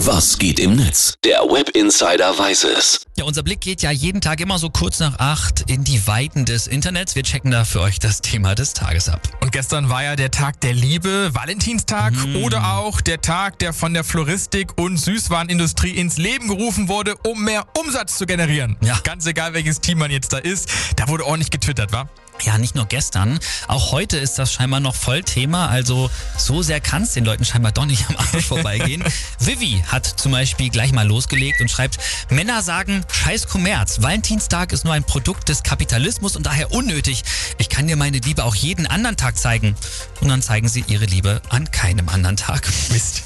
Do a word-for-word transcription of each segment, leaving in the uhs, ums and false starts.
Was geht im Netz? Der Webinsider weiß es. Ja, unser Blick geht ja jeden Tag immer so kurz nach acht in die Weiten des Internets. Wir checken da für euch das Thema des Tages ab. Und gestern war ja der Tag der Liebe, Valentinstag mm. oder auch der Tag, der von der Floristik und Süßwarenindustrie ins Leben gerufen wurde, um mehr Umsatz zu generieren. Ja. Ganz egal, welches Team man jetzt da ist, da wurde ordentlich getwittert, wa? Ja, nicht nur gestern, auch heute ist das scheinbar noch Vollthema, also so sehr kann es den Leuten scheinbar doch nicht am Arsch vorbeigehen. Vivi hat zum Beispiel gleich mal losgelegt und schreibt, Männer sagen, scheiß Kommerz, Valentinstag ist nur ein Produkt des Kapitalismus und daher unnötig. Ich kann dir meine Liebe auch jeden anderen Tag zeigen. Und dann zeigen sie ihre Liebe an keinem anderen Tag. Mist.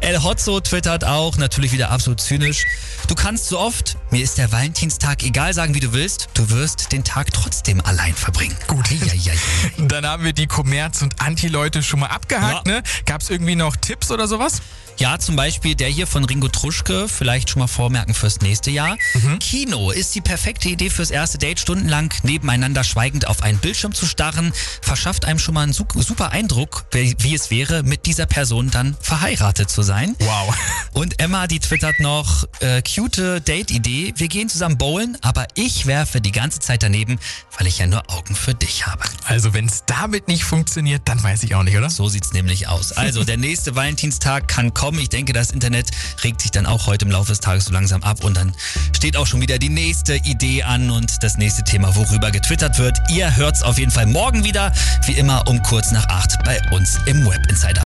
El Hotzo twittert auch, natürlich wieder absolut zynisch. Du kannst so oft, mir ist der Valentinstag egal, sagen, wie du willst. Du wirst den Tag trotzdem allein verbringen. Gut. Ei, ei, ei, ei. Dann haben wir die Kommerz- und Anti-Leute schon mal abgehakt, ja. Ne? Gab's irgendwie noch Tipps oder sowas? Ja, zum Beispiel der hier von Ringo Truschke, vielleicht schon mal vormerken fürs nächste Jahr. Mhm. Kino ist die perfekte Idee fürs erste Date, stundenlang nebeneinander schweigend auf einen Bildschirm zu starren, verschafft einem schon mal einen super Eindruck, wie es wäre, mit dieser Person dann verheiratet zu sein. Wow. Und Emma, die twittert noch, äh, cute Date-Idee, wir gehen zusammen bowlen, aber ich werfe die ganze Zeit daneben, weil ich ja nur Augen für dich habe. Also wenn es damit nicht funktioniert, dann weiß ich auch nicht, oder? So sieht's nämlich aus. Also der nächste Valentinstag kann kommen. Ich denke, das Internet regt sich dann auch heute im Laufe des Tages so langsam ab und dann steht auch schon wieder die nächste Idee an und das nächste Thema, worüber getwittert wird. Ihr hört's auf jeden Fall morgen wieder, wie immer um kurz nach acht bei uns im Webinsider.